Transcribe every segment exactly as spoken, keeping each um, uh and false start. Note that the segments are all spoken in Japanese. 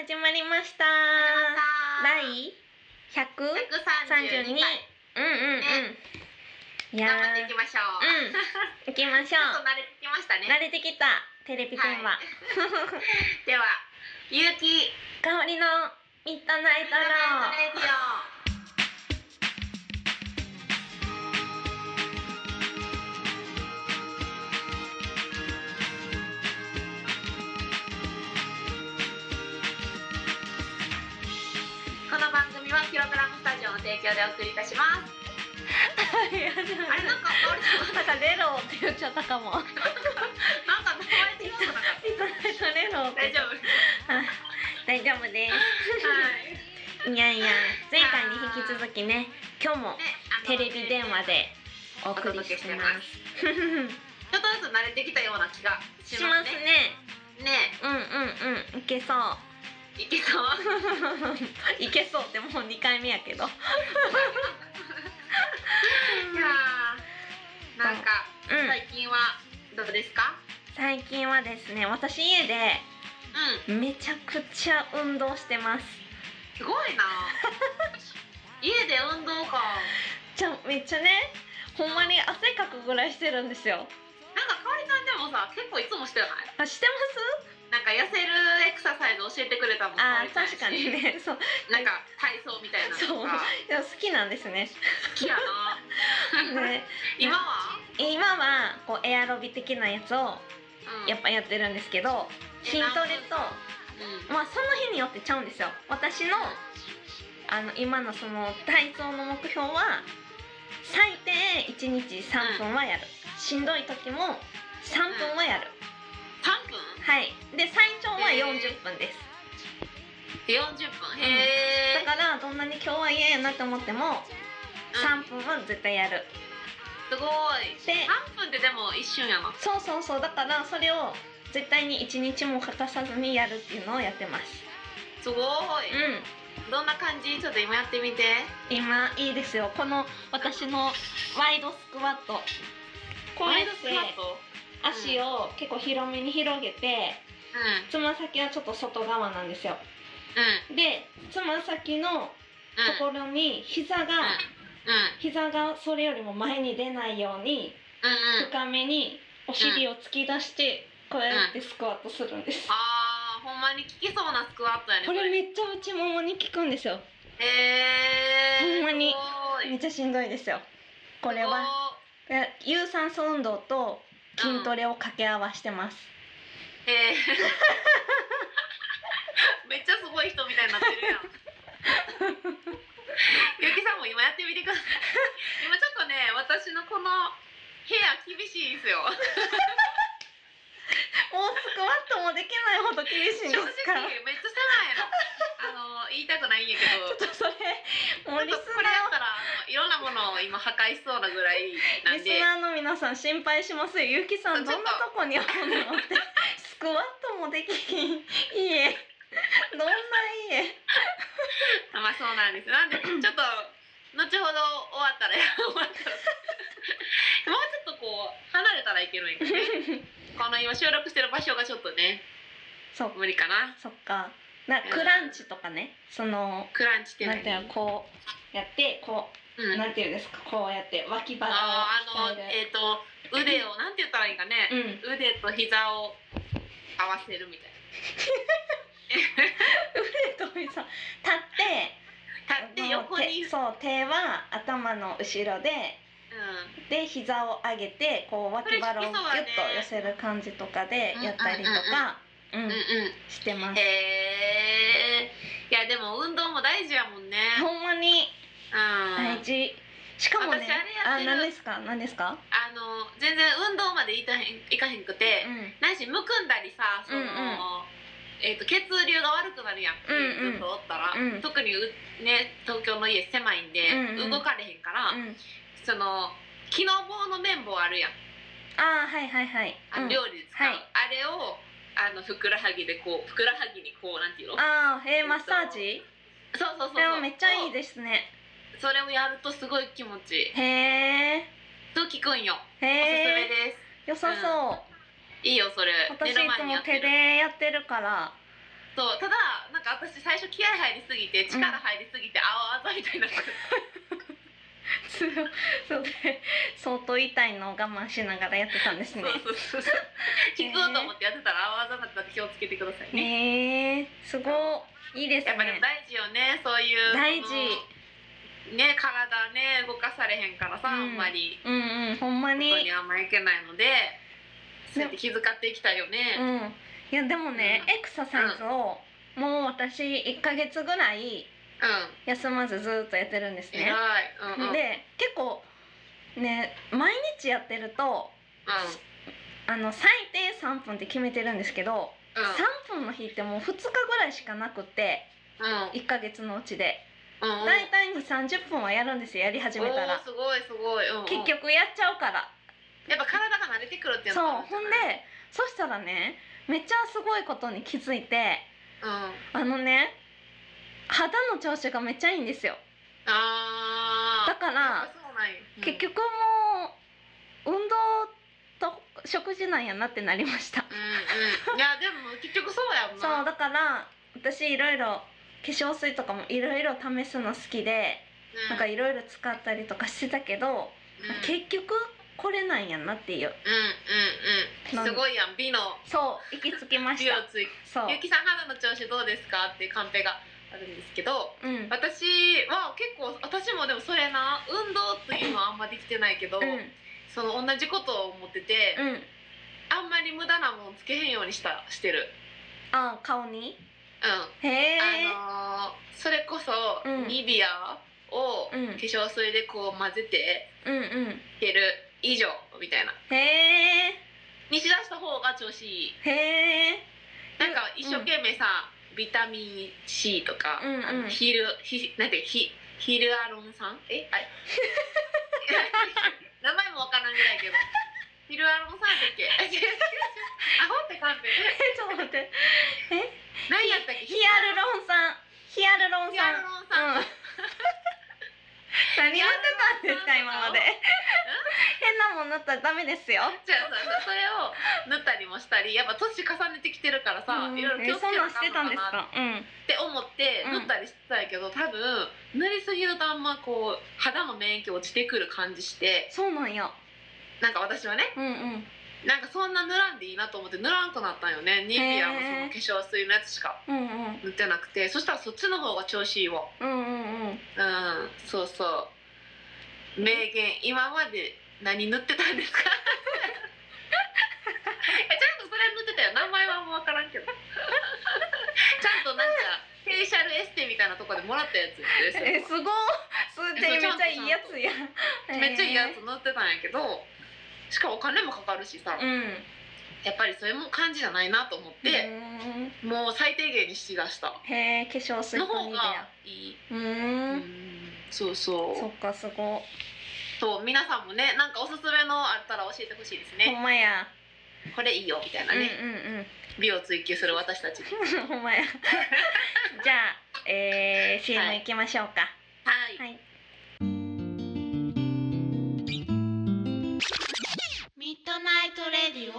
始まりました。だいひゃくさんじゅうにかい。うんうんうん。頑張っていきましょう。うん。いきましょう。ちょっと慣れてきましたね。慣れてきたテレビ電話。では、ゆうきかほりのミッドナイトレディオ。キログラムスタジオの提供でお送りいたします。あれなんかなんかレロって言っちゃったかも。なんか名前違うのかな。ミッドナイトレロ。大丈夫。大丈夫です。はい。いやいや、前回に引き続きね、今日もテレビ電話でお送りしてます。ちょっとずつ慣れてきたような気がしますね。ねえ、うんうんうん、いけそういけそういけそうってもうにかいめやけど。いやー、なんか、うん、最近はどうですか？最近はですね、私家で、うん、めちゃくちゃ運動してます。すごいな。家で運動か。じゃめっちゃね、ほんまに汗かくぐらいしてるんですよ。なんかかおりさんでもさ、結構いつもしてない？あ、してます？なんか痩せるエクササイズ教えてくれたもん。あ、確かにね。そう、なんか体操みたいなのが。そう、でも好きなんですね。好きやな。ね、今は？今はこうエアロビ的なやつをやっぱやってるんですけど、筋トレと、まあその日によってちゃうんですよ。私のあの今のその体操の目標は最低いちにちさんぷんはやる。しんどい時もさんぷんはやる。さんぷん？はい。で最長はよんじゅっぷんです。よんじゅっぷん。へえ。だからどんなに今日は嫌やなと思ってもさんぷんは絶対やる。すごい。でさんぷんってでも一瞬やな。そうそうそう。だからそれを絶対にいちにちも欠かさずにやるっていうのをやってます。すごい。うん。どんな感じ？ちょっと今やってみて。今いいですよ。この私のワイドスクワット。ワイドスクワット。足を結構広めに広げて、つま先はちょっと外側なんですよ。で、つま先のところに膝が膝がそれよりも前に出ないように深めにお尻を突き出してこうやってスクワットするんです。あー、ほんまに効きそうなスクワットやね。これめっちゃ内ももに効くんですよ。へー、ほんまにめっちゃしんどいですよ。これは有酸素運動と筋トレを掛け合わしてます。ええー、めっちゃすごい人みたいになってるやん。ゆきさんも今やってみてください。今ちょっとね、私のこの部屋厳しいんですよ。もうスクワットもできないほど厳しいんですから。正直めっちゃ狭いの。あの言いたくないんやけど、ちょっとそれもうリスナーいろんなものを今破壊しそうなぐらいなんで、リスナーの皆さん心配しますよ。ゆきさんどんなとこにあるのって。スクワットもできひん家、どんな家。まあそうなんです。なんでちょっと後ほど終わったら終わったらもうちょっとこう離れたらいけないんですね。この今収録してる場所がちょっとね、そう無理かな。そっか。なクランチとかね、そのクランチってなんていうの、こうやってこう。なんていうんですか、こうやって脇腹を鍛える。あの、えーと、腕をなんて言ったらいいかね、うん、腕と膝を合わせるみたいな。腕と膝立って立って横に、そう手は頭の後ろで、うん、で膝を上げてこう脇腹をギュッと寄せる感じとかでやったりとかしてます。へえー、いやでも運動も大事やもんね。ほんまに大事。しかもね、あ、何ですか何ですか。あの全然運動までいかへんくて、何しむくんだりさ、そのえっと血流が悪くなるやん。ずっとおったら、特にね東京の家狭いんで動かれへんから、その木の棒の綿棒あるやん。ああ、はいはいはい。料理で使うあれを、あのふくらはぎでこう、ふくらはぎにこう、なんていうの、ああ、へえ、マッサージ。そうそうそう。でもめっちゃいいですね。それをやるとすごい気持ちいい。へえ。と聞くんよ。おすすめです。良さそう。いいよそれ。私いつも手でやってるから。そう、ただなんかか私最初気合入りすぎて力入りすぎて、うん、あわあわみたいなそうで相当痛いのを我慢しながらやってたんですね。そうそうそう気づこうと思ってやってたらあわあざだったら気をつけてくださいね。えー、すごいいいですね。やっぱでも大事よね、そういう大事ね、体ね動かされへんからさ、うん、あんまりうんうんほんまにことにはあんまりいけないので、そうやって気遣っていきたいよね。うん、いやでもね、うん、エクササイズを、うん、もう私いっかげつぐらいうん、休まずずっとやってるんですね。うんうん、で結構ね毎日やってると、うん、あの最低さんぷんって決めてるんですけど、うん、さんぷんの日ってもうふつかぐらいしかなくて、うん、いっかげつのうちで、うんうん、だいたいにじゅう、さんじゅっぷんはやるんですよ、やり始めたら。すごいすごい、うんうん、結局やっちゃうからやっぱ体が慣れてくるっていうのがあるんじゃない？そう、ほんでそしたらねめっちゃすごいことに気づいて、うん、あのね肌の調子がめっちゃいいんですよ。あだから、うん、結局もう運動と食事なんやなってなりました。うんうん、いやでも結局そうやもんな。そうだから私いろいろ化粧水とかもいろいろ試すの好きで、うん、なんかいろいろ使ったりとかしてたけど、うんまあ、結局これなんやなっていう。うんうんうん。すごいやん美の。そう行き着きました。美をついそう。ゆきさん肌の調子どうですかっていうカンペが。あるんですけど、うん、私は結構私もでもそれな運動っていうのはあんまできてないけど、うん、その同じことを思ってて、うん、あんまり無駄なもんつけへんようにしたしてる。あ顔に？うん。へー。あのー、それこそ、うん、ニビアを化粧水でこう混ぜてつける以上みたいな。へー。にしだした方が調子いい。へー。なんか一生懸命さ。うんビタミン C とか、うんうん、あのヒルヒなんてヒヒルアロン酸えあれ名前もわからんぐらいけどヒルアロン酸だっけあほってカンペちょっと待ってえ何やったっけヒアルロン酸ヒアルロン酸何やってたんですか今まで変なもん塗ったらダメですよ。じゃあさそれを塗ったりもしたりやっぱ年重ねてきてるからさ、うん、いろいろ気をつけなあかんのかなって思って塗ったりしてたんやけど、うん、多分塗りすぎるとあんまこう肌の免疫落ちてくる感じして。そうなんや。なんか私はね、うんうん、なんかそんな塗らんでいいなと思って塗らんくなったんよね。ニベアのその化粧水のやつしか塗ってなくて、うんうん、そしたらそっちの方が調子いいわ。うんうんうんうんそうそう名言今まで何塗ってたんですかえちゃんとそれ塗ってたよ。名前はもう分からんけどちゃんとなんかフェイシャルエステみたいなとこでもらったやつですよ。えすごいそれめっちゃいいやつやめっちゃいいやつ塗ってたんやけどしかもお金もかかるしさ、うん、やっぱりそれも感じじゃないなと思ってもう最低限にしだした。へえ化粧水とニベアいい。うんそうそうそっかすごい。そう皆さんもねなんかおすすめのあったら教えてほしいですね。ほんまやこれいいよみたいなね、うんうんうん、美を追求する私たちほんまやじゃあ、えー、シーエム 行きましょうか。はい、はいはい、ミッドナイトレディオ。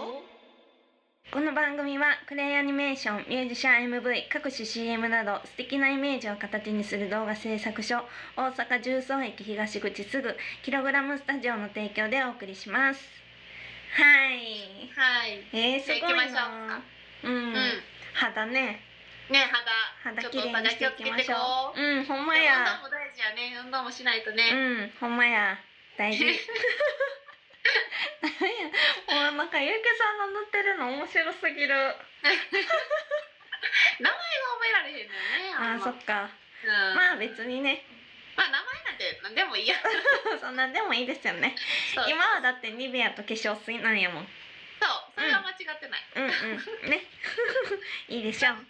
この番組はクレイアニメーション、ミュージシャン エムブイ、各種 シーエム など素敵なイメージを形にする動画制作所大阪十三駅東口すぐキログラムスタジオの提供でお送りします。はいはいえー、すごいなうん、うん、肌ねね肌肌綺麗にしていきましょう。うんほんまや運動も大事やね。運動もしないとねうんほんまや大事もうなんかゆうきさんが塗ってるの面白すぎる名前が覚えられへんのよね。あ、そっか、うん、まあ別にねまあ名前なんて何でもいいやそんなんでもいいですよね。今はだってニベアと化粧水なんやもん。そうそれは間違ってない、うん、うんうんねいいでしょうはい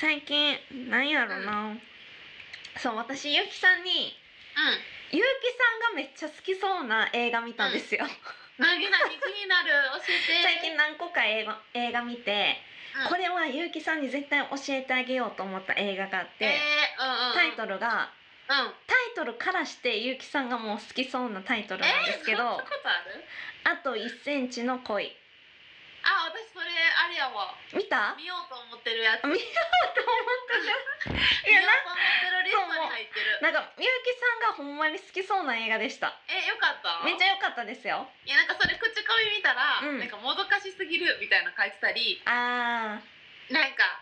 最近なんやろな、うん、そう私ゆうきさんにうんゆうきさんがめっちゃ好きそうな映画見たんですよ、うん、何何気になる教えて最近何個か映画、 映画見て、うん、これはゆうきさんに絶対教えてあげようと思った映画があって、えーうんうん、タイトルが、うん、タイトルからしてゆうきさんがもう好きそうなタイトルなんですけど、えー、そんなことある？あといっセンチの恋。ああ、私それあれやわ、見た、見ようと思ってるやつ、見ようと思ってるいや、見ようと思ってるリストに入ってる。なんかみゆきさんがほんまに好きそうな映画でした。え、よかった、めっちゃよかったですよ。いや、なんかそれ口コミ見たら、うん、なんかもどかしすぎるみたいな書いてたり、あー、なんか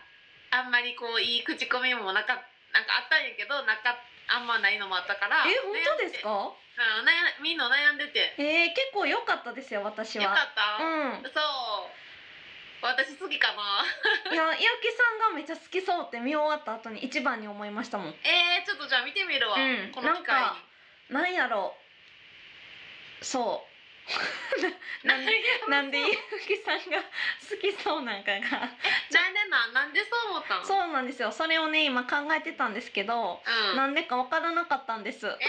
あんまりこういい口コミもなかった、なんかあったんやけど、なんかあんまないのもあったから。え、本当ですか？あの、悩みんな悩んでて、えー、結構良かったですよ。私は良かった、うん、そう、私好きかなみゆきさんがめっちゃ好きそうって見終わった後に一番に思いましたもん。えー、ちょっとじゃあ見てみるわ、うん、この機会に。なんか、なんやろう、そうな, なんでゆうきさんが好きそうなんかがなんでな、なんでそう思ったの？そうなんですよ、それをね今考えてたんですけど、うん、なんでか分からなかったんです。えー、なんで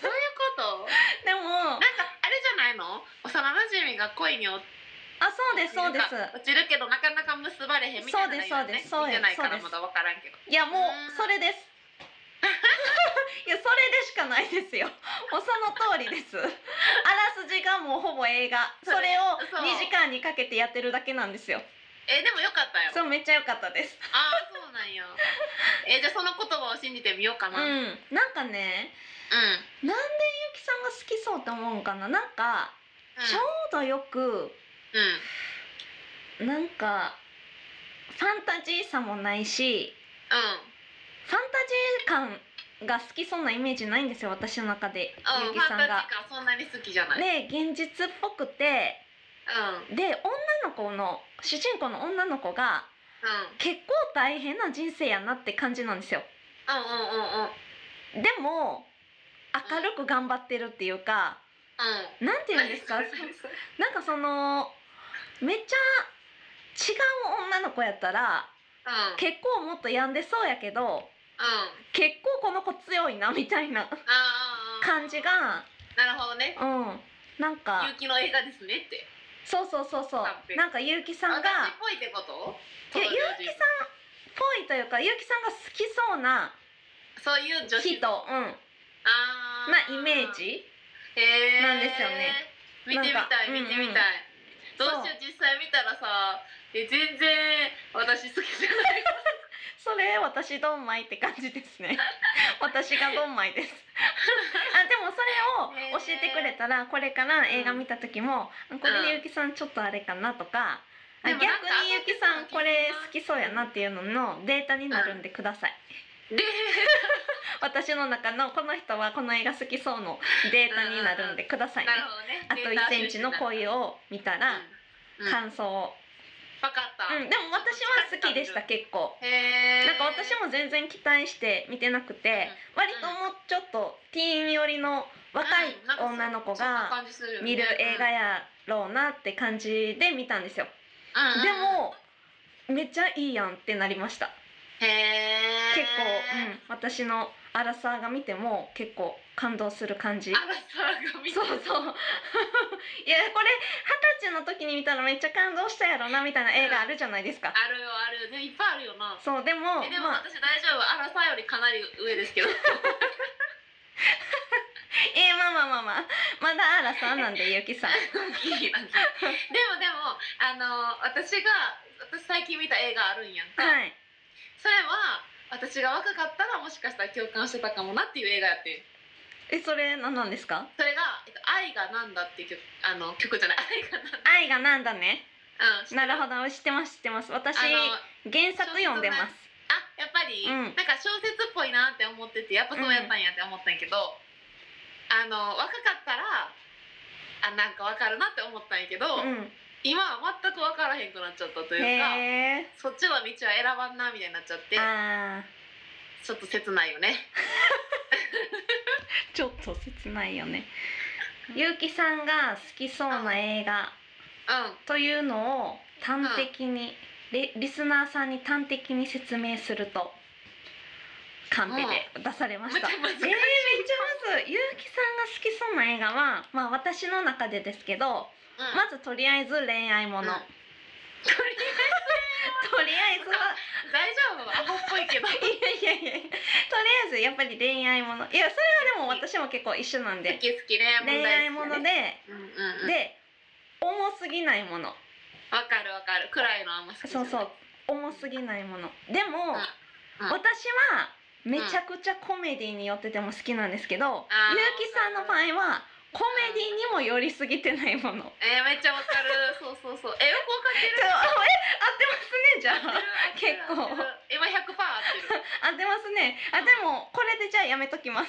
そういうこと？でもなんかあれじゃないの、幼なじみが恋に落ちる、あ、そうです、そうです、落ちるけどなかなか結ばれへんみたいなのね。そうです、そうです、見てないからまだ分からんけど、いやもうそれです。いや、それでしかないですよ。もうその通りです。あらすじがもうほぼ映画、それをにじかんにかけてやってるだけなんですよ。え、でもよかったよ。そう、めっちゃよかったです。ああ、そうなんや。え、じゃあその言葉を信じてみようかな。うん、なんかね、うん、なんでゆきさんが好きそうって思うんかな。なんか、うん、ちょうどよく、うん、なんかファンタジーさもないし、うん、ファンタジー感が好きそうなイメージないんですよ、私の中で。ゆきさんがファンタジー感そんなに好きじゃないで、現実っぽくて、うん、で、女の子の主人公の女の子が、うん、結構大変な人生やなって感じなんですよ、うんうんうんうん、でも明るく頑張ってるっていうか、うん、なんていうんですか、なんかそのめっちゃ違う女の子やったら、うん、結構もっと病んでそうやけど、うん、結構この子強いなみたいな感じが。なるほどね、うん、なんか結城の映画ですねって。そうそうそうそう、なんか結城さんが私っぽいってこと？結城さんっぽいというか、結城さんが好きそうな、そういう女子の、うん、あなイメージなんですよね。見てみたい、見てみたい。どうしよう、実際見たらさ、え、全然私好きじゃないそれ私ドンマイって感じですね私がドンマイですあ、でもそれを教えてくれたら、これから映画見た時も、うん、これゆきさんちょっとあれかなとか、うん、逆にゆきさんこれ好きそうやなっていうののデータになるんでください、うん、私の中のこの人はこの映画好きそうのデータになるんでくださいね、うんうん、あといちセンチの恋を見たら感想を。わかった、うん、でも私は好きでした、結構。なんか私も全然期待して見てなくて、うん、割ともうちょっとティーン寄りの若い女の子が見る映画やろうなって感じで見たんですよ、うん、でもめっちゃいいやんってなりました。へー、結構、うん、私のアラサーが見ても結構感動する感じ。アラサーが見ても、そうそういや、これはたちの時に見たらめっちゃ感動したやろなみたいな映画あるじゃないですか、うん、あるよ、あるよ、ね、いっぱいあるよな。そう、でもでも私大丈夫、まあ、アラサーよりかなり上ですけどえー、まあまあまあまあ、まだアラサーなんでゆきさんでもでもあの私が私最近見た映画あるんやんか、はい、それは私が若かったらもしかしたら共感してたかもなっていう映画やって。え、それ何なんですか？それが、えっと、愛がなんだっていう曲、あの曲じゃない、愛がなんだ、愛がなんだね、うん、なるほど、知ってます、知ってます。私原作読んでます。あ、やっぱり、うん、なんか小説っぽいなって思ってて、やっぱそうやったんやって思ったんやけど、うん、あの若かったらあ、なんかわかるなって思ったんやけど、うん、今は全く分からへんくなっちゃったというか、そっちの道は選ばんなみたいになっちゃって、あ、ちょっと切ないよねちょっと切ないよね。ゆうきさんが好きそうな映画というのを端的に、うん、リスナーさんに端的に説明するとカンペで出されました。えー、めっちゃまずゆうきさんが好きそうな映画は、まあ私の中でですけど、うん、まずとりあえず恋愛もの、うん、とりあえずは大丈夫、アホっぽいけどいやいやいや、とりあえずやっぱり恋愛もの。いや、それはでも私も結構一緒なんで好き好き、ね、恋愛もので、うんうんうん、で重すぎないもの。わかるわかる。暗いのあんま好きじゃない。そうそう、重すぎないもの。でも、うんうん、私はめちゃくちゃコメディに寄ってても好きなんですけど、ゆうきさんの場合はコメディにも寄りすぎてないもの。えー、めっちゃわかる。そうそうそう。え、よくわかってる。え、合ってますね。じゃあ結構。今ひゃくパーセント合ってる。合ってますね。あ、でもこれでじゃあやめときます。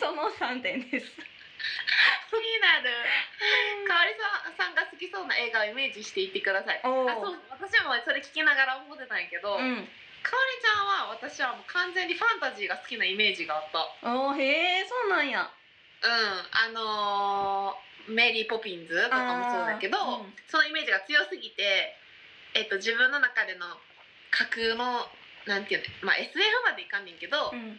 そのさんてんです。気になる。かおりさんが好きそうな映画をイメージしていってください。あ、そう、私もそれ聞きながら思ってたんやけど、うん、かおりちゃんは私はもう完全にファンタジーが好きなイメージがあった。おー、へー、そうなんや。うん、あのー、メリーポピンズとかもそうだけど、うん、そのイメージが強すぎて、えっと、自分の中での架空のなんていうの、まあ、エスエフ までいかんねんけど、うん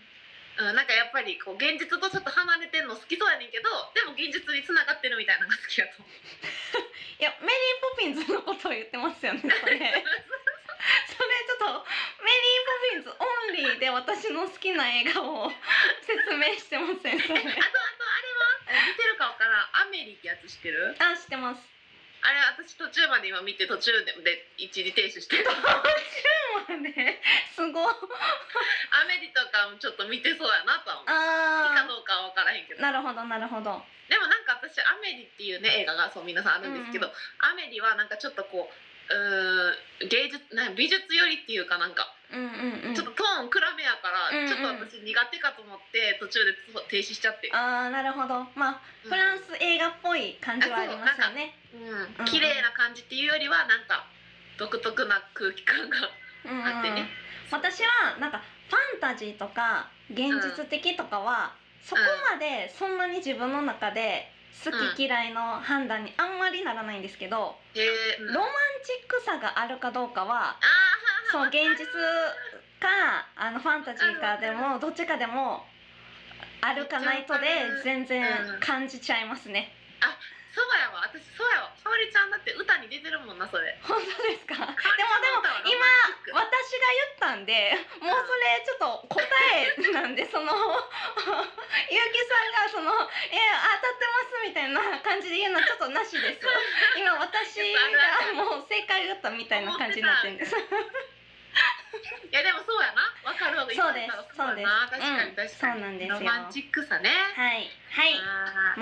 うん、なんかやっぱりこう現実とちょっと離れてんの好きそうやねんけど、でも現実に繋がってるみたいなのが好きやと思う。いや、メリー・ポピンズのことを言ってますよね、それ。それちょっとメリー・ポピンズオンリーで私の好きな映画を説明してません、それ。あと、あとあれは見てるかわからん、アメリーってやつ知ってる？あ、知ってます。あれ私途中まで今見て、途中で一時停止してる。途中まですごい。アメリとかもちょっと見てそうやなとは思う。ああ、好きかどうかは分からへんけど。なるほどなるほど。でもなんか私アメリっていうね映画がそう皆さんあるんですけど、うんうん、アメリはなんかちょっとこう、うーん、芸術なん美術よりっていうかなんか、うんうんうん、ちょっとトーン暗めやから、うんうん、ちょっと私苦手かと思って途中で停止しちゃって。ああ、なるほど。まあ、うん、フランス映画っぽい感じはありますよね。うん、綺麗な感じっていうよりはなんか独特な空気感があってね、うん、私はなんかファンタジーとか現実的とかはそこまでそんなに自分の中で好き嫌いの判断にあんまりならないんですけど、うんうん、ロマンチックさがあるかどうかは、そう現実かあのファンタジーかでもどっちかでもあるかないとで全然感じちゃいますね。あ、そうやわ、私そうやわ。かおりちゃんだって歌に出てるもんな、それ。本当ですか？でもでも今私が言ったんで、もうそれちょっと答えなんで、そのゆうきさんがそのえ当たってますみたいな感じで言うのはちょっとなしですよ。今私がもう正解だったみたいな感じになってるんです。いやでもそうやな、分かるわ。そうですそうです。確かに確かに、うん、そうなんですよ。ロマンチックさね。はいは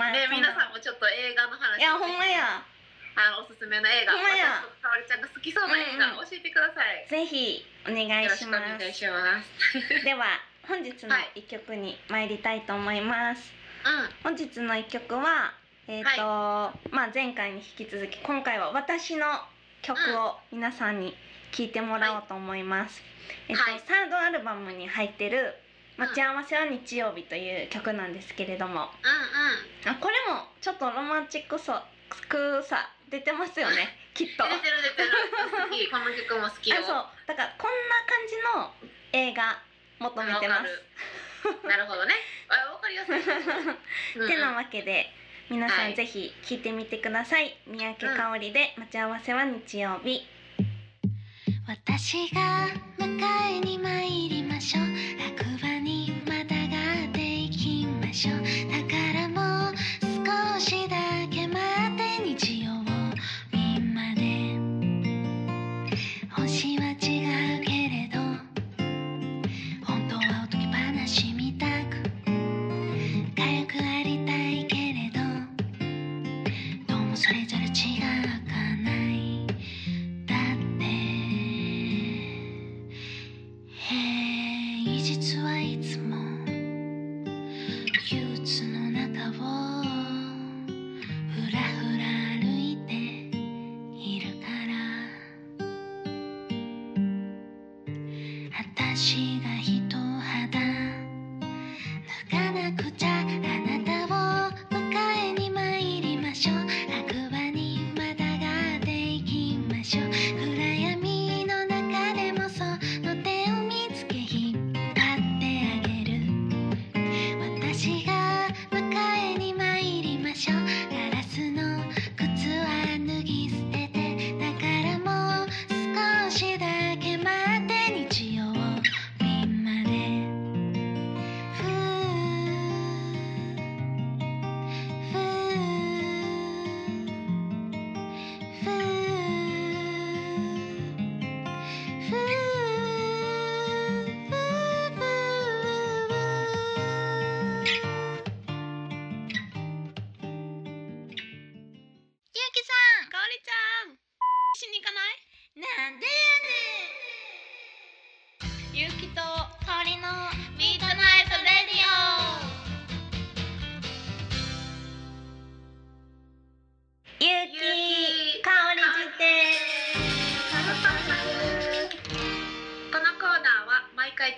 い。まあ、で皆さんもちょっと映画の話。いやほんまや。あのおすすめの映画。ほんまや。私とかおりちゃんが好きそうな映画、うんうん、教えてください。ぜひお願いします。よろしくお願いします。では本日の一曲に参りたいと思います。はい、うん。本日の一曲はえっ、ー、と、はい、まあ前回に引き続き今回は私の曲を皆さんに、うん。聴いてもらおうと思います、はい、えっと、はい、サードアルバムに入ってる待ち合わせは日曜日という曲なんですけれども、うんうん、あ、これもちょっとロマンチックさ出てますよねきっと。出てる出てる。この曲も好きよ。あ、そうだからこんな感じの映画求めてます。なるほどね、わかりやすい。ってなわけで皆さんぜひ聴いてみてください、はい、三宅かおりで待ち合わせは日曜日、うん。私が迎えに参りましょう。落馬にまたがっていきましょう。だからもう少しだけ待って日曜日まで。星は違うけれど本当はおとぎ話みたく軽くありたいけれどどうもそれぞれ違うか「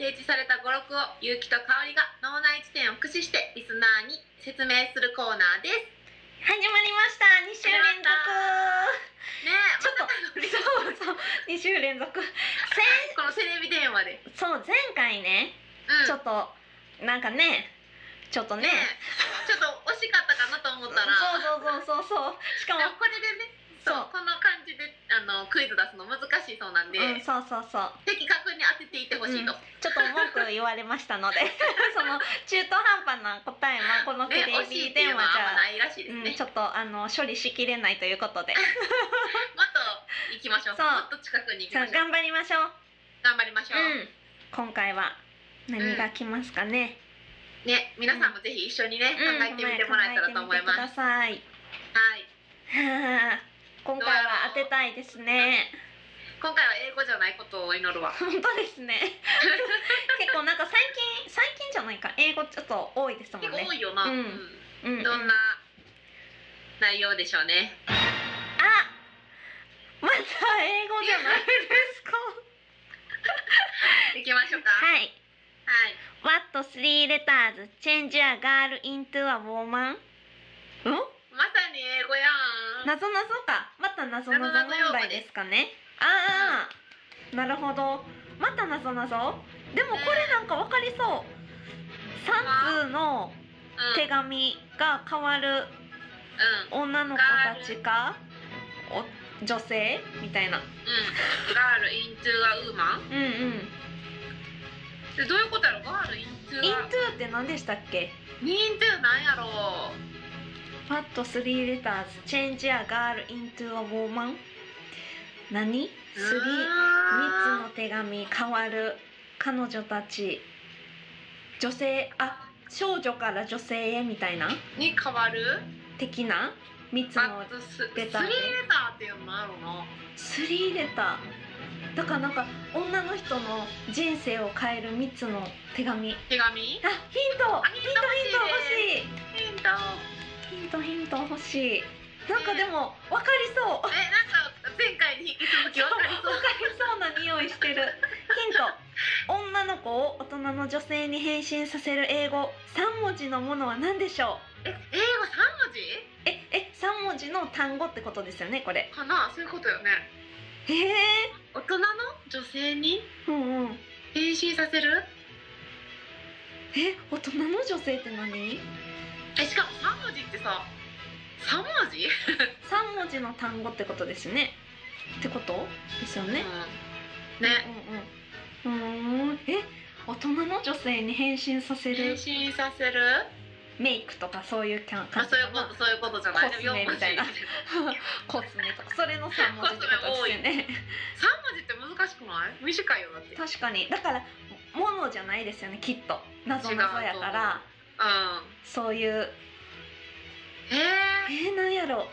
提示された語録をゆうきとかおりが脳内知見を駆使してリスナーに説明するコーナーです。始まりました。にしゅう連続ねえ、ちょっとそうそうにしゅう連続このテレビ電話でそう前回ね、うん、ちょっとなんかねちょっとね、ねちょっと惜しかったかなと思ったらそうそうそうそうそうしかもこれでねそうこの感じであのクイズ出すの難しいそうなんで、うん、そうそうそう的確に当てていってほしいと、うん、ちょっと文句言われましたのでその中途半端な答えはこのテレビ電話じゃ、ね、ちょっとあの処理しきれないということでもっと行きましょう。もっと近くに行きましょう。頑張りましょう。頑張りましょう、うん、今回は何が来ますかね、うんね、皆さんもぜひ一緒にね、うん、考えてみてもらえたらと思います。うん、はい、今回は当てたいですね。今回は英語じゃないことを祈るわ。本当ですね。結構なんか最近最近じゃないか英語ちょっと多いですもんね。結構多いよな。うんうん、どんな内容でしょうね。あ、また英語じゃないですか。行きましょうか。はい。はい、What three letters change a girl into a woman? ん？まさに英語やん。謎謎か。また謎謎問題ですかね。ああ、うん、なるほど。また謎謎。でもこれなんかわかりそう。三通の手紙が変わる女の子たちか、お女性みたいな。うん。Girl into a woman？ うんうん。でどういうことやろ。ガールイントゥーイントゥーって何でしたっけ。イントゥーなんやろ。パッとスリーレターズチェンジアガールイントゥーアウォーマン。何？スリー三つの手紙変わる彼女たち女性あ少女から女性へみたいなに変わる的な三つのレター。スリーレターっていうのあるの。スリーレター。だからなんか女の人の人生を変えるみっつの手紙。手紙？あ、ヒント。ヒントヒント欲しい。ヒントヒント欲しい。なんかでも分かりそう。え、なんか前回に引き続き分かりそう。分かりそうな匂いしてる。ヒント。女の子を大人の女性に変身させる英語三文字のものは何でしょう。え、英語三文字？え、え、三文字の単語ってことですよねこれ。かな、そういうことよね。えー。大人の女性に変身させる、うんうん、え、大人の女性って何。え、しかも三文字ってさ三文字三文字の単語ってことですねってことですよね、うん、ね、うんうん、うん、え、大人の女性に変身させる変身させるメイクとかそういう感じ。あ、そういうことそういうことじゃない。コスメみたいな。コスメとかそれの三文字ってことですよね。三文字って難しくない？短いよだって。確かに。だからものじゃないですよね。きっと謎謎やから。うん。そういう。えー、えー、なんやろ。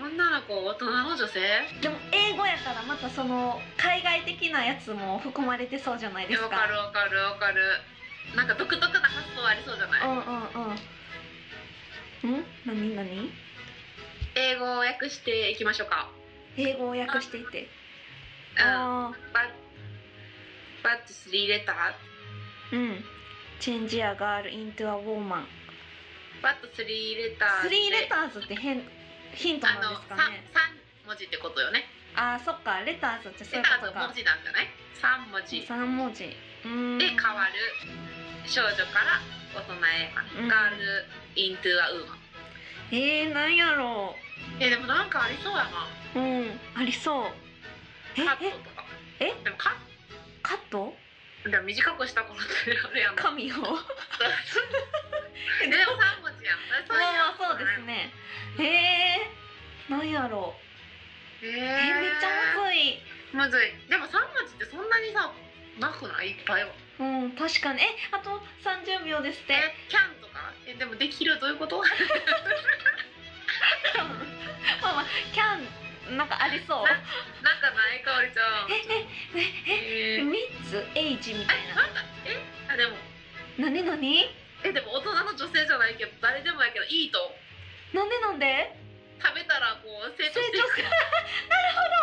女の子大人の女性？でも英語やからまたその海外的なやつも含まれてそうじゃないですか。わかるわかるわかる。なんか独特な発想ありそうじゃない？うんうんうん。ん？何何？英語を訳していきましょうか。英語を訳していって。ああ。バッツスリーレター。うん。Change a girl into a woman。バッツスリーレター。スリーレターズって変ヒントなんですかね。さん文字ってことよね。ああ、そっか。レターズってそういうことか。レターズ文字なんじゃない？さん文字。さん文字。うん。で変わる。少女から大人へ、ガールイントゥアウーマン。えー、なんやろう。え、でもなんかありそうやな。うん、ありそう。カットとか。え？でもカッカット？でも短くしたからってあれやん。髪を。でも三文字やん。ああ、そうですね。えー、なんやろう。えー、めっちゃむずい。むずい。でも三文字ってそんなにさ、なくない？いっぱいは。うん、確かに。え、あとさんじゅうびょうですって。キャンとか。え、でもできるどういうこと。まあまあ、キャンなんかありそう。 な, なんかないかおりちゃん。ええええええみっつエイジみたいな。え、あ、でもなになに。え、でも大人の女性じゃないけど誰でもやけどいいと。なんでなんで。食べたらこう成長していく。な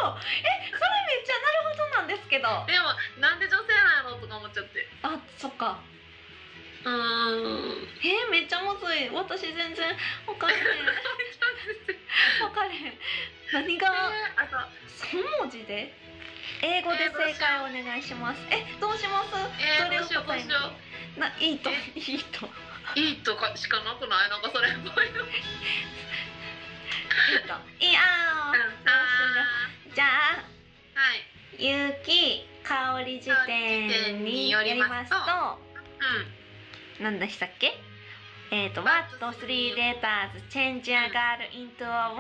るほど。え、それめっちゃなるほどなんですけど。でもなんで女性なんやろうとか思っちゃって。あ、そっか。うーん。えー、めっちゃむずい。私全然わかんない。わかんない。何が、えー、あとさんもじで英語で正解お願いします。えー、どうします？えー、どうしようどうしよう。な、いいと、えー、いいと。いいとかしかなくない？なんかそれもいいの。いやー、じゃあ、はい、有機香り辞典によりますと、うん、何でしたっけ？えっと、What three letters change a girl into a woman？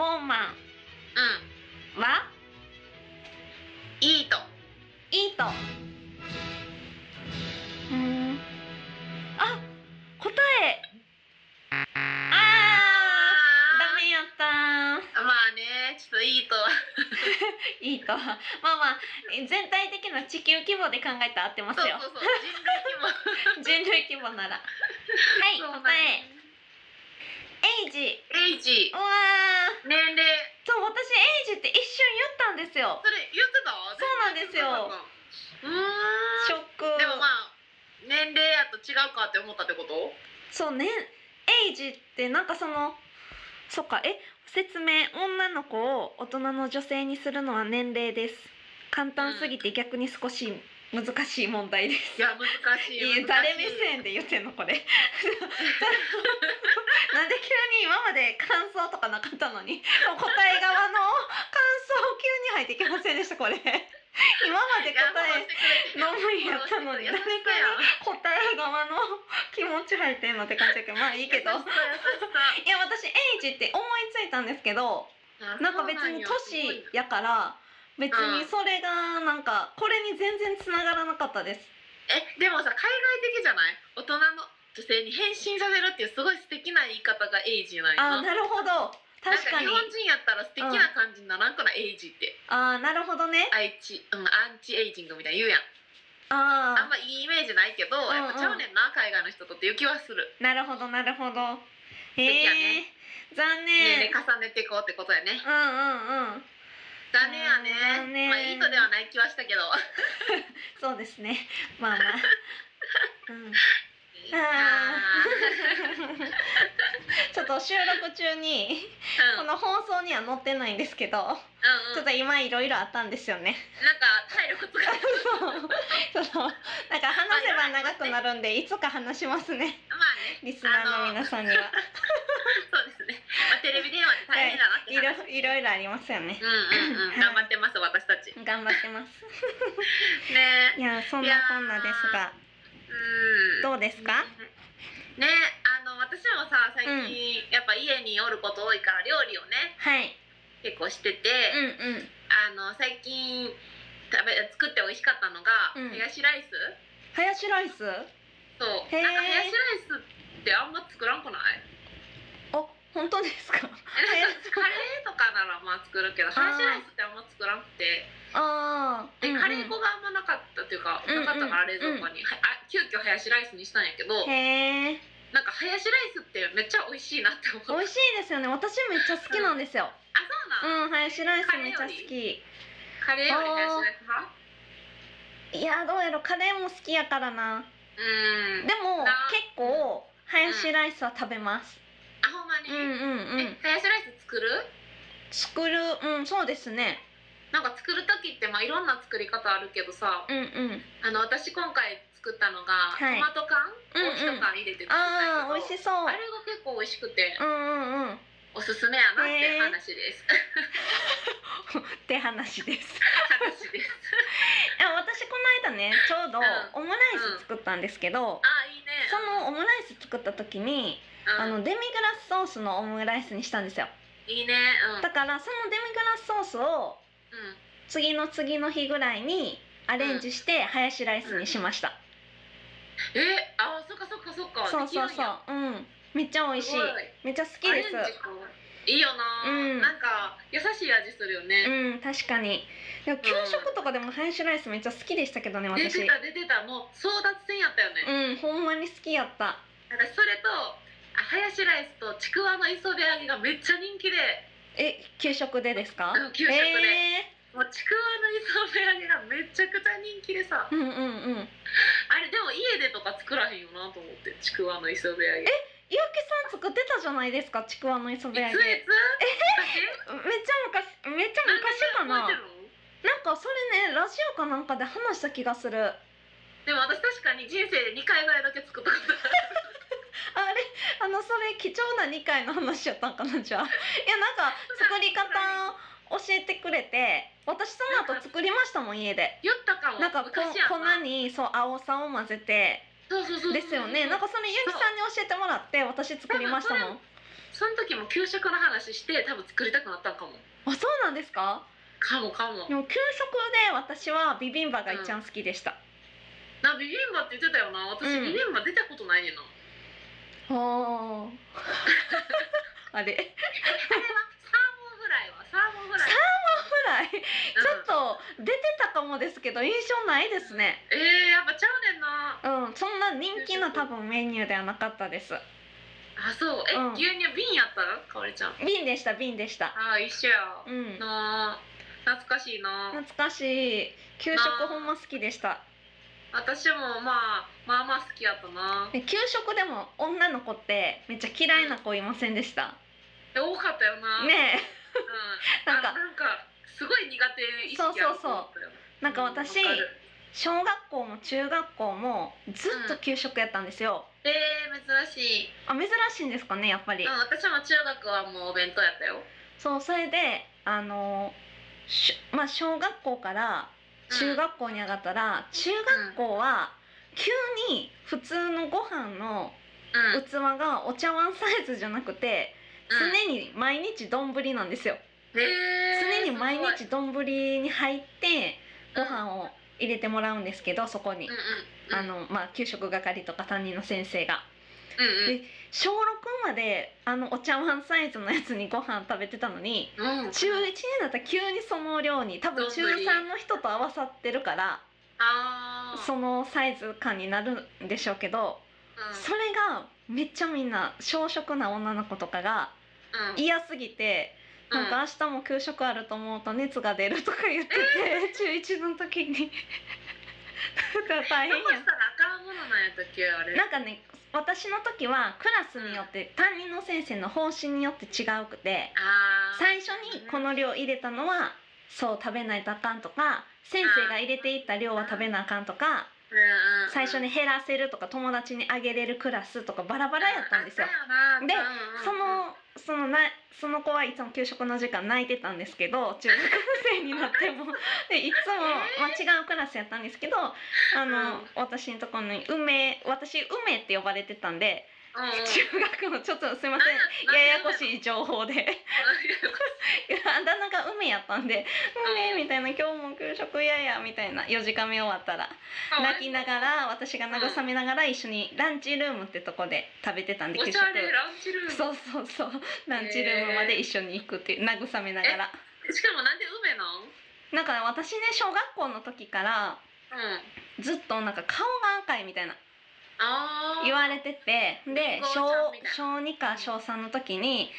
うん。は？いいと。いいと。うん。あ、答え。いいといいとまあまあ全体的な地球規模で考えたら合ってますよ。そうそうそう、人類規模人類規模ならはい、答えエイジ。エイジ、うわー、年齢。そう、私エイジって一瞬言ったんですよ。それ言ってた？そうなんですよ。うん、ショック。でもまあ年齢やと違うかって思ったってこと？そうね、エイジってなんかその、そっか、え、説明、女の子を大人の女性にするのは年齢です。簡単すぎて逆に少し難しい問題です。いや、難しい。いや、誰目線で言ってんのこれ。なんで急に今まで感想とかなかったのに、答え側の感想を急に入ってきませんでしたこれ。今まで答えのむんやったのに、誰かに答え側の気持ち入ってんのって感じだけど、まあいいけど。いや、私エイジって思いついたんですけど、なんか別に年やから別にそれがなんかこれに全然つながらなかったです。え、でもさ、海外的じゃない？大人の女性に変身させるっていうすごい素敵な言い方がエイジなんやな。あ、なるほど。確かに日本人やったら素敵な感じにならんかな、エイジって。ああ、なるほどね。アイチ、うん、アンチエイジングみたいな言うやん。ああ、あんまいいイメージないけど、やっぱちゃうねんな、海外の人とっていう気はする。なるほどなるほど。へえ、残念。年齢重ねていこうってことやね。うんうんうん、残念やね。まあいいとではない気はしたけど。そうですね、まあまあ、うん。ちょっと収録中にこの放送には載ってないんですけど、ちょっと今いろいろあったんですよね。なんか体力使う。そう、なんか話せば長くなるんで、いつか話しますね。まあね、リスナーの皆さんには。そうですね。テレビ電話で大変だなって。いろいろいろありますよね。うんうんうん。頑張ってます私たち。頑張ってます。ね。いや、そんなこんなですが。うん、どうですか？ね、あの私もさ、最近やっぱ家におること多いから料理をね、はい、結構してて、うんうん、あの最近食べ作って美味しかったのが、うん、ハヤシライス。ハヤシライス？そう。なんかハヤシライスってあんま作らんくない？あ、本当ですか？カレーとかならまあ作るけど、ハヤシライスってあんま作らんくて。あー、で、カレー粉があんまなかったっていうか、なかったから冷蔵庫に、あ、急遽ハヤシライスにしたんやけど、へー、なんかハヤシライスってめっちゃ美味しいなって思った。美味しいですよね。私めっちゃ好きなんですよ。あ、そうなん。うん、ハヤシライスめっちゃ好き。カレーよりハヤシライス派？いや、どうやろ、カレーも好きやからな。うん、でも結構ハヤシライスは食べます。あ、ほんまに？うんうんうん。ハヤシライス作る？作る、うん、そうですね。なんか作る時ってまあいろんな作り方あるけどさ、うんうん、あの私今回作ったのが、はい、トマト缶を一缶入れて作ったんやけど、あー、美味しそう。あれが結構美味しくて、うんうんうん、おすすめやなって話です、えー、って話です。話です。いや、私この間ね、ちょうどオムライス作ったんですけど、うんうん、あー、いいね。そのオムライス作った時に、うん、あのデミグラスソースのオムライスにしたんですよ。いいね、うん、だからそのデミグラスソースをうん、次の次の日ぐらいにアレンジしてハヤシライスにしました。うんうん、え、あ、そっかそっかそっか。そうそうそう。うん。めっちゃ美味しい。めっちゃ好きです。いいよな。うん、なんか優しい味するよね。うん、確かに。でも給食とかでもハヤシライスめっちゃ好きでしたけどね、私。出てた出てた、もう争奪戦やったよね。うん、ほんまに好きやった。だからそれとハヤシライスとちくわの磯辺揚げがめっちゃ人気で。え、給食でですか？給食で、えー、もうちくわの磯辺揚げがめちゃくちゃ人気でさ、うんうんうん、あれでも家でとか作らへんよなと思って、ちくわの磯辺揚げ。え、ゆうきさん作ってたじゃないですか、ちくわの磯辺揚げ。いついつ？え、めっちゃ昔、めっちゃ昔かな。なんかそれね、ラジオかなんかで話した気がする。でも私確かに人生でにかいぐらいだけ作ったことあれ、あのそれ貴重なにかいの話やったんかな、じゃあ。いや、なんか作り方を教えてくれて、私その後作りましたもん、家で。言ったかも。なんかこ粉にそう青さを混ぜて。ですよね。なんかそれゆうきさんに教えてもらって私作りましたもん。その時も給食の話して多分作りたくなったんかも。あ、そうなんですか。かもかも。でも給食で私はビビンバが一番好きでした、うん、なビビンバって言ってたよな。私ビビンバ出たことないねんな、うん、あれあれはサーモンフライはサーモンフライサーモンフライちょっと出てたかもですけど印象ないですね、うん、えー、やっぱちゃうねんな。うん、そんな人気な多分メニューではなかったです。あ、そう。え、うん、牛乳瓶やったらかおりちゃん。瓶でした、瓶でした。あ、一緒や。うん。な、懐かしいな。懐かしい。給食ほんま好きでした。私もまあまあまあ好きやったな。給食でも女の子ってめっちゃ嫌いな子いませんでした？え、多かったよな。ねえ。うん。なんかなんかすごい苦手意識あったよ。そうそうそう。なんか私。小学校も中学校もずっと給食やったんですよ、うん、えー、珍しい。あ、珍しいんですかね、やっぱり、うん、私も中学はもうお弁当やったよ。そう、それであのし、まあ、小学校から中学校に上がったら、うん、中学校は急に普通のご飯の器がお茶碗サイズじゃなくて、常に毎日丼なんですよ、うん、えー、常に毎日丼に入ってご飯を、うん、入れてもらうんですけど、そこに、あの、まあ、給食係とか担任の先生が、うんうん、で小ろくまであのお茶碗サイズのやつにご飯食べてたのに、うん、中いちねんだったら急にその量に、多分中さんの人と合わさってるからそのサイズ感になるんでしょうけど、うん、それがめっちゃみんな小食な女の子とかが嫌すぎて、なんか明日も給食あると思うと熱が出るとか言ってて、えー、中いちの時にだから大変や。どうしたらあかんものなんやったっけ、あれ。なんかね、私の時はクラスによって、うん、担任の先生の方針によって違うくて、あー、最初にこの量入れたのはそう食べないとあかんとか、先生が入れていった量は食べなあかんとか、最初に減らせるとか友達にあげれるクラスとかバラバラやったんですよ。で、そのそのなその子はいつも給食の時間泣いてたんですけど、中学生になってもでいつも、まあ、違うクラスやったんですけど、あの、うん、私のところに梅、私梅って呼ばれてたんで、うん、中学のちょっとすいませんややこしい情報で旦那が梅やったんで梅みたいな、今日も給食ややみたいな、よじかめ終わったら泣きながら私が慰めながら一緒にランチルームってとこで食べてたんで、給食、そうそうそう、ランチルームまで一緒に行くっていう、慰めながら。しかもなんで梅なの？なんか私ね、小学校の時からずっとなんか顔が赤いみたいな言われてて、で小にか小さんの時に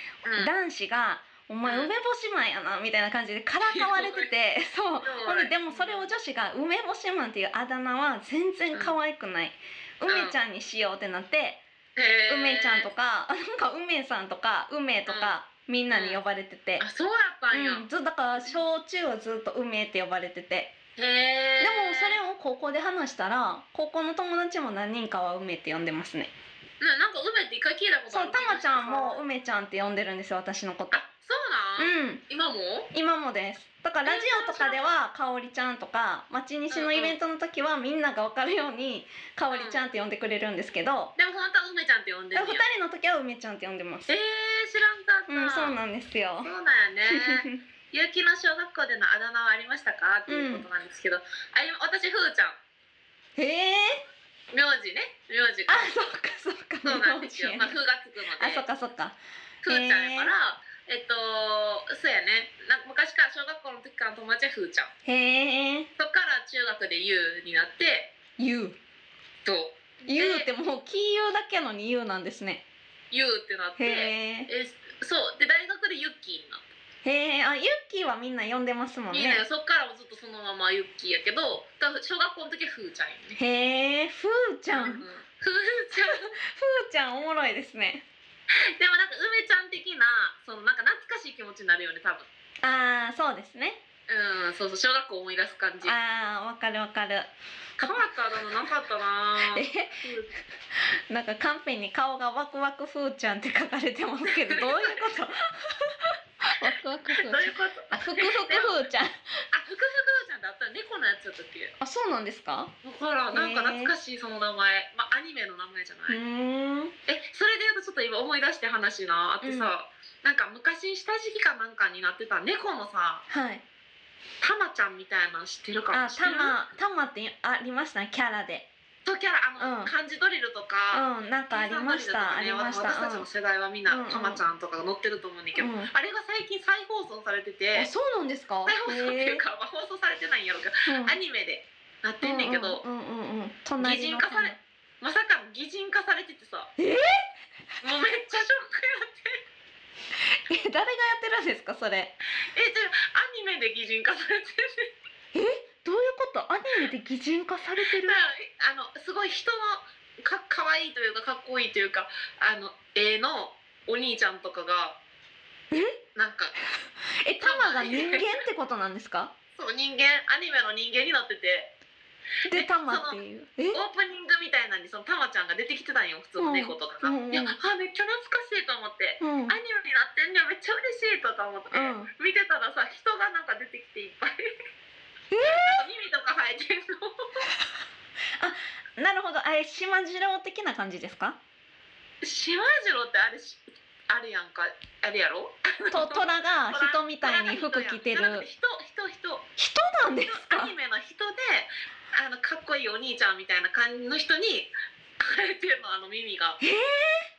男子が「お前梅干しマンやな」みたいな感じでからかわれてて、そう、でもそれを女子が「梅干しマン」っていうあだ名は全然可愛くない梅ちゃんにしようってなって、梅ちゃんとかなんか梅さんとか梅とかみんなに呼ばれてて、そうやったんや。だから小中はずっと梅って呼ばれてて。でもそれを高校で話したら、高校の友達も何人かは梅って呼んでますね。な、なんか梅って一回聞いたことある。そう、たまちゃんも梅ちゃんって呼んでるんですよ、私のこと。あ、そうなん。うん、今も今もです。だからラジオとかではかおりちゃんとか、町西のイベントの時はみんなが分かるようにかおりちゃんって呼んでくれるんですけど、でも本当は梅ちゃんって呼んでるよ。ふたりの時は梅ちゃんって呼んでます。えー、知らんかった。うん、そうなんですよ。そうだよね。ゆうきの小学校でのあだ名はありましたかっていうことなんですけど、うん、あれ私ふーちゃん。へえ。名字ね、名字。あ、そっかそっか。そうなんですよ。まあふがつくので。あ、そっかそっか。ふーちゃんやから、えっとそうやね。なんか昔から小学校の時からの友達はふーちゃん。へえ。そっから中学でゆうになって。ゆう。と。ゆうってもうキーユーだけのにゆうなんですね。ゆうってなって。へえ。え、そうで大学でゆっきーになった。へえ、あ、ユッキーはみんな呼んでますもんね。みんなそっからずっとそのままユッキーやけど、小学校の時はフーちゃんやね。へえ、フーちゃん、うん、フーちゃんフーちゃんおもろいですね。でもなんか梅ちゃん的な、そのなんか懐かしい気持ちになるよね、多分。ああ、そうですね。うん、そうそう、小学校思い出す感じ。ああ、わかるわかる。変わったあだ名なかったなー。え、なんかカンペに顔がワクワクふーちゃんって書かれてますけど、どういうこと？ワクワクふーちゃん。どういうこと？あ、ふくふくふーちゃん。あ、ふくふくふーちゃんってあったら猫のやつだったっけ？あ、そうなんですか？ほら、なんか懐かしいその名前。まあ、アニメの名前じゃない。うん。え、それで言うとちょっと今思い出して話なあってさ、うん、なんか昔下敷きかなんかになってた猫のさ、はい。タマちゃんみたいなの知ってるかも。あ、タマ、タマってありましたね、キャラで。そう、キャラ、あの、うん、漢字ドリルとか、うん、なんかありました、ね、ありました。私たちの世代はみんな、うん、タマちゃんとかが載ってると思うんだけど、うん、あれが最近再放送されてて。あ、そうなんですか。再放送っていうか、まあ、放送されてないんやろうけど、うん、アニメでなってんねんけど、擬人化され、まさかの擬人化されててさ、えー、もうめっちゃショックやってる。え、誰がやってるんですかそれ。え、じゃあアニメで擬人化されてる。え、どういうこと？アニメで擬人化されてる。あの、すごい人の か, かわいいというかかっこいいというか、あの絵のお兄ちゃんとかが、え、なんかえ、タマが人間ってことなんですか？そう、人間、アニメの人間になってて、でタマっていうオープニングみたいなのにそのタマちゃんが出てきてたんよ、普通の猫とかが、うんうん、いや、あ、めっちゃ懐かしいと思って、うん、アニメになってんね、めっちゃ嬉しいとか思って、うん、見てたらさ、人がなんか出てきていっぱい、えー、耳とか生えてるの。あ、なるほど。あれしまじろう的な感じですか？しまじろうってあれしあれやんか、あれやろ。と、トラが人みたいに服着てる。人、人、人。人なんですか？アニメの人で、あのかっこいいお兄ちゃんみたいな感じの人に生えてるの、あの耳が。え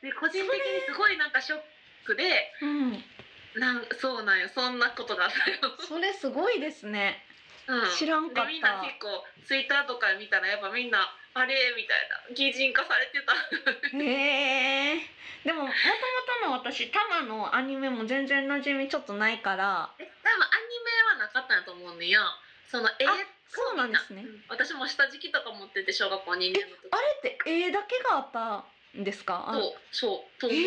えー。で、個人的にすごいなんかショックで、うん。なん、そうなんよ、そんなことがあったよ。それすごいですね。うん。知らんかった。みんな結構ツイッターとか見たらやっぱみんな。あれみたいな擬人化されてた。へえ。でも元々の私、タマのアニメも全然馴染みちょっとないから、え、多分アニメはなかったんと思うんねや。その絵。そうなんですね。私も下敷きとか持ってて、小学校にねんの時。あれって絵だけがあったんですか？そうそう。へえ。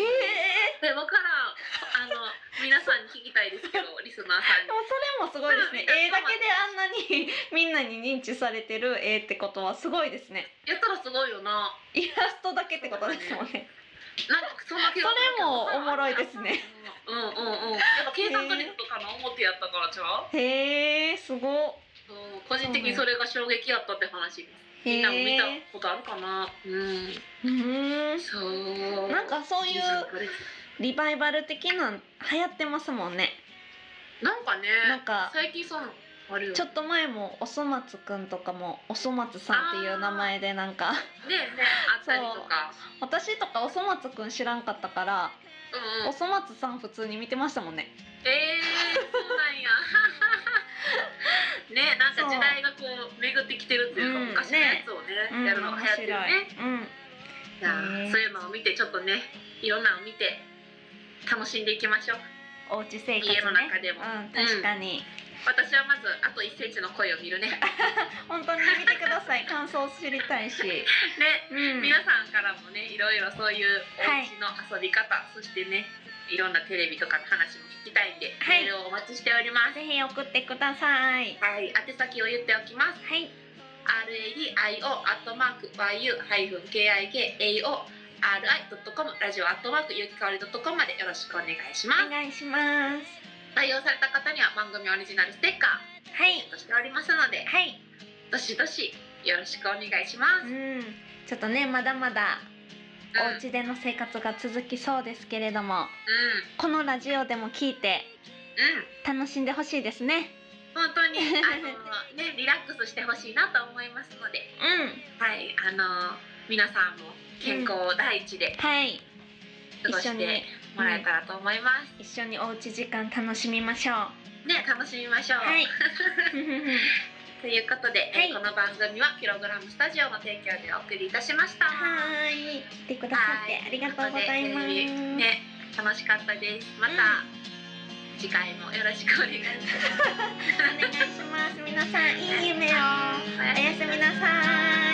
で、分からん、あの皆さんに聞きたいですけど、リスナーさんに。でもそれもすごいですね。絵だけであんなにみんなに認知されてる絵ってことはすごいですね。やったらすごいよな。イラストだけってことですもんね。なんかそんな気がするけど。それもおもろいですね。うんうんうん。やっぱ警察リストかの表やったからちゃう。へえ、すご。個人的にそれが衝撃やったって話。みんなも見たことあるかな。うん。そう。なんかそういうリバイバル的な流行ってますもんね。なんかね。なんか最近そのあるよ、ね。ちょっと前もおそ松くんとかもおそ松さんっていう名前でなんか。ねね、あったりとか。私とかおそ松くん知らんかったから、うんうん、おそ松さん普通に見てましたもんね。ええー、そうなんや。ね、なんか時代がこう巡ってきてるっていうか、うん、昔のやつをね、ね、やるのが流行ってるね。うん、そういうのを見て、ちょっとね、いろんなのを見て楽しんでいきましょう。おうち生活ね。家の中でも、うん、確かに、うん。私はまずあといっセンチの恋を見るね。本当に見てください。感想を知りたいし。ね、うん、皆さんからもね、いろいろそういうおうちの遊び方、はい、そしてね、いろんなテレビとかの話も聞きたいんで、メールをお待ちしております。ぜひ送ってください。はい、宛先を言っておきます。はい、アールエーディーアイオーアットマークワイユーハイフンケーアイケーエーオーアールアイドットコム ラジオアットマークゆうきかおり.com までよろしくお願いします。お願いします。採用された方には番組オリジナルステッカー、はい、としておりますので、はい、どしどしよろしくお願いします。うん、ちょっとね、まだまだ。お家での生活が続きそうですけれども、うん、このラジオでも聞いて、うん、楽しんでほしいですね。本当にあのね、リラックスしてほしいなと思いますので、うん、はい、あの皆さんも健康を第一で、うん、はい、過ごしてもらえたらと思います。うん、一緒におうち時間楽しみましょう。ね、楽しみましょう。はい。ということで、はい、この番組はキログラムスタジオの提供でお送りいたしました。はい、来てくださってありがとうございます。ね、楽しかったです。また。うん。次回もよろしくお願いしますお願いします。皆さんいい夢を。おやすみなさい。